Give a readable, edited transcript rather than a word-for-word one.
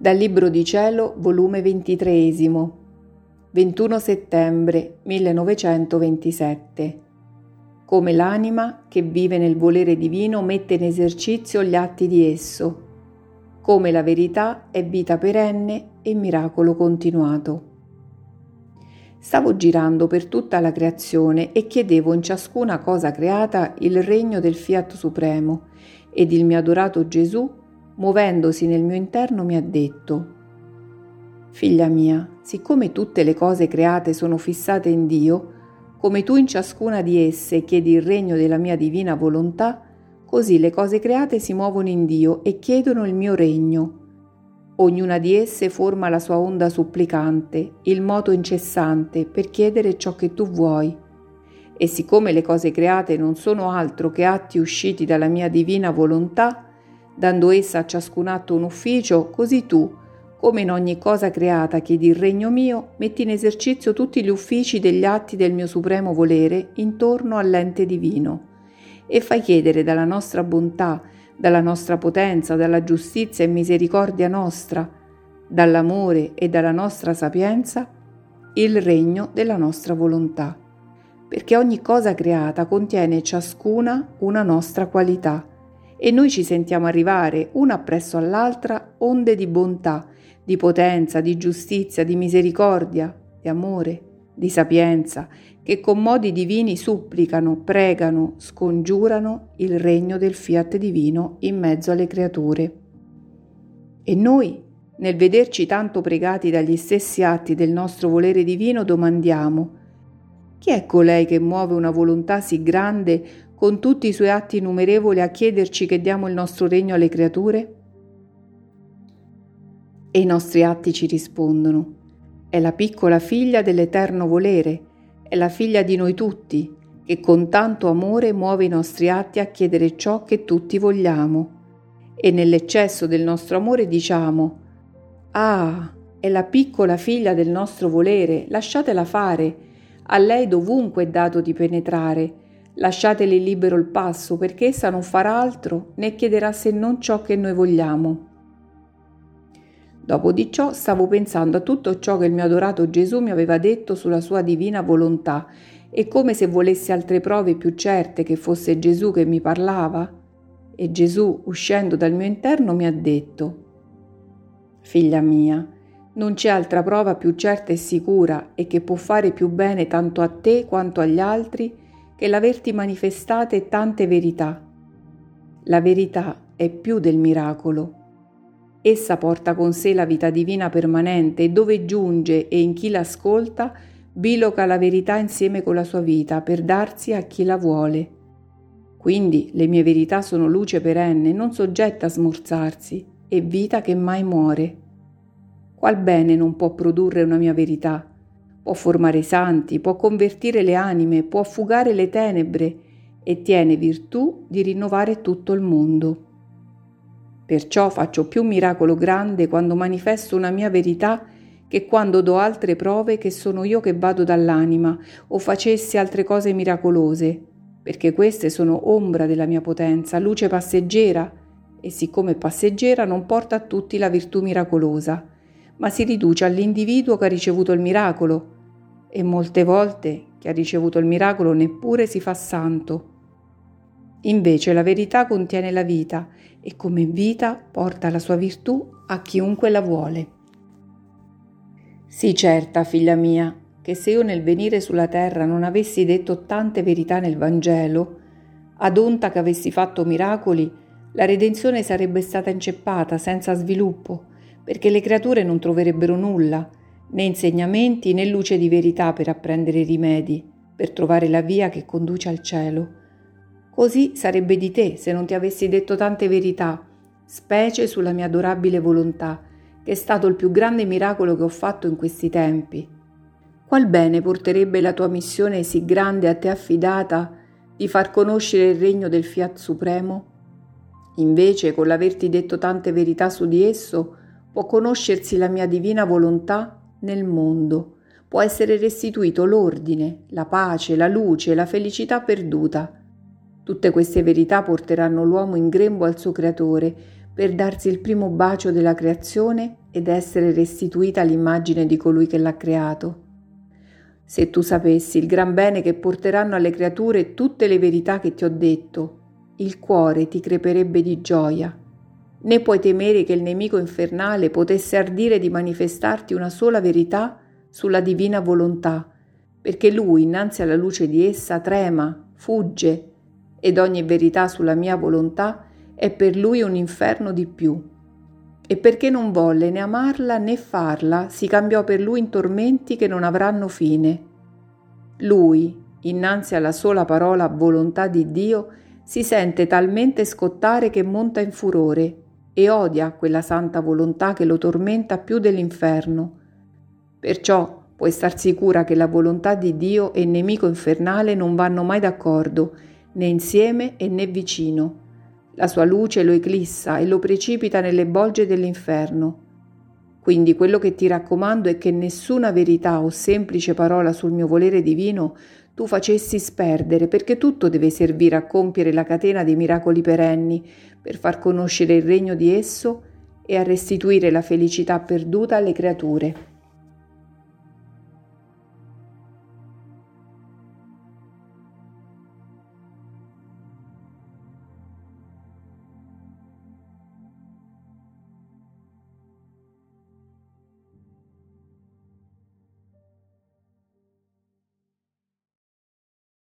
Dal Libro di Cielo, volume 23, 21 settembre 1927. Come l'anima che vive nel volere divino mette in esercizio gli atti di esso, come la verità è vita perenne e miracolo continuato. Stavo girando per tutta la creazione e chiedevo in ciascuna cosa creata il regno del Fiat Supremo, ed il mio adorato Gesù, muovendosi nel mio interno, mi ha detto: «Figlia mia, siccome tutte le cose create sono fissate in Dio, come tu in ciascuna di esse chiedi il regno della mia divina volontà, così le cose create si muovono in Dio e chiedono il mio regno. Ognuna di esse forma la sua onda supplicante, il moto incessante per chiedere ciò che tu vuoi. E siccome le cose create non sono altro che atti usciti dalla mia divina volontà, dando essa a ciascun atto un ufficio, così tu, come in ogni cosa creata chiedi il regno mio, metti in esercizio tutti gli uffici degli atti del mio supremo volere intorno all'ente divino, e fai chiedere dalla nostra bontà, dalla nostra potenza, dalla giustizia e misericordia nostra, dall'amore e dalla nostra sapienza, il regno della nostra volontà, perché ogni cosa creata contiene ciascuna una nostra qualità, e noi ci sentiamo arrivare una appresso all'altra onde di bontà, di potenza, di giustizia, di misericordia, di amore, di sapienza, che con modi divini supplicano, pregano, scongiurano il regno del Fiat divino in mezzo alle creature. E noi, nel vederci tanto pregati dagli stessi atti del nostro volere divino, domandiamo: chi è colei che muove una volontà sì grande con tutti i suoi atti innumerevoli a chiederci che diamo il nostro regno alle creature? E i nostri atti ci rispondono: è la piccola figlia dell'eterno volere, è la figlia di noi tutti, che con tanto amore muove i nostri atti a chiedere ciò che tutti vogliamo. E nell'eccesso del nostro amore diciamo: ah, è la piccola figlia del nostro volere, lasciatela fare, a lei dovunque è dato di penetrare, lasciateli libero il passo, perché essa non farà altro né chiederà se non ciò che noi vogliamo. Dopo di ciò stavo pensando a tutto ciò che il mio adorato Gesù mi aveva detto sulla sua divina volontà, e come se volessi altre prove più certe che fosse Gesù che mi parlava. E Gesù, uscendo dal mio interno, mi ha detto: «Figlia mia, non c'è altra prova più certa e sicura e che può fare più bene tanto a te quanto agli altri che l'averti manifestate tante verità. La verità è più del miracolo. Essa porta con sé la vita divina permanente, e dove giunge e in chi l'ascolta, biloca la verità insieme con la sua vita per darsi a chi la vuole. Quindi le mie verità sono luce perenne, non soggetta a smorzarsi, e vita che mai muore. Qual bene non può produrre una mia verità? Può formare i santi, può convertire le anime, può fugare le tenebre, e tiene virtù di rinnovare tutto il mondo. Perciò faccio più miracolo grande quando manifesto una mia verità che quando do altre prove che sono io che vado dall'anima o facessi altre cose miracolose, perché queste sono ombra della mia potenza, luce passeggera, e siccome passeggera non porta a tutti la virtù miracolosa, ma si riduce all'individuo che ha ricevuto il miracolo, e molte volte chi ha ricevuto il miracolo neppure si fa santo. Invece la verità contiene la vita, e come vita porta la sua virtù a chiunque la vuole. Sii certa, figlia mia, che se io nel venire sulla terra non avessi detto tante verità nel Vangelo, ad onta che avessi fatto miracoli, la redenzione sarebbe stata inceppata, senza sviluppo, perché le creature non troverebbero nulla, né insegnamenti né luce di verità per apprendere rimedi, per trovare la via che conduce al cielo. Così sarebbe di te se non ti avessi detto tante verità, specie sulla mia adorabile volontà, che è stato il più grande miracolo che ho fatto in questi tempi. Qual bene porterebbe la tua missione sì grande a te affidata di far conoscere il regno del Fiat Supremo? Invece, con l'averti detto tante verità su di esso, può conoscersi la mia divina volontà nel mondo, può essere restituito l'ordine, la pace, la luce, la felicità perduta. Tutte queste verità porteranno l'uomo in grembo al suo creatore per darsi il primo bacio della creazione ed essere restituita all'immagine di colui che l'ha creato. Se tu sapessi il gran bene che porteranno alle creature tutte le verità che ti ho detto, il cuore ti creperebbe di gioia. Né puoi temere che il nemico infernale potesse ardire di manifestarti una sola verità sulla divina volontà, perché lui innanzi alla luce di essa trema, fugge, ed ogni verità sulla mia volontà è per lui un inferno di più. E perché non volle né amarla né farla, si cambiò per lui in tormenti che non avranno fine. Lui, innanzi alla sola parola volontà di Dio, si sente talmente scottare che monta in furore e odia quella santa volontà che lo tormenta più dell'inferno. Perciò puoi star sicura che la volontà di Dio e il nemico infernale non vanno mai d'accordo, né insieme e né vicino. La sua luce lo eclissa e lo precipita nelle bolge dell'inferno. Quindi quello che ti raccomando è che nessuna verità o semplice parola sul mio volere divino tu facessi sperdere, perché tutto deve servire a compiere la catena dei miracoli perenni, per far conoscere il regno di esso e a restituire la felicità perduta alle creature.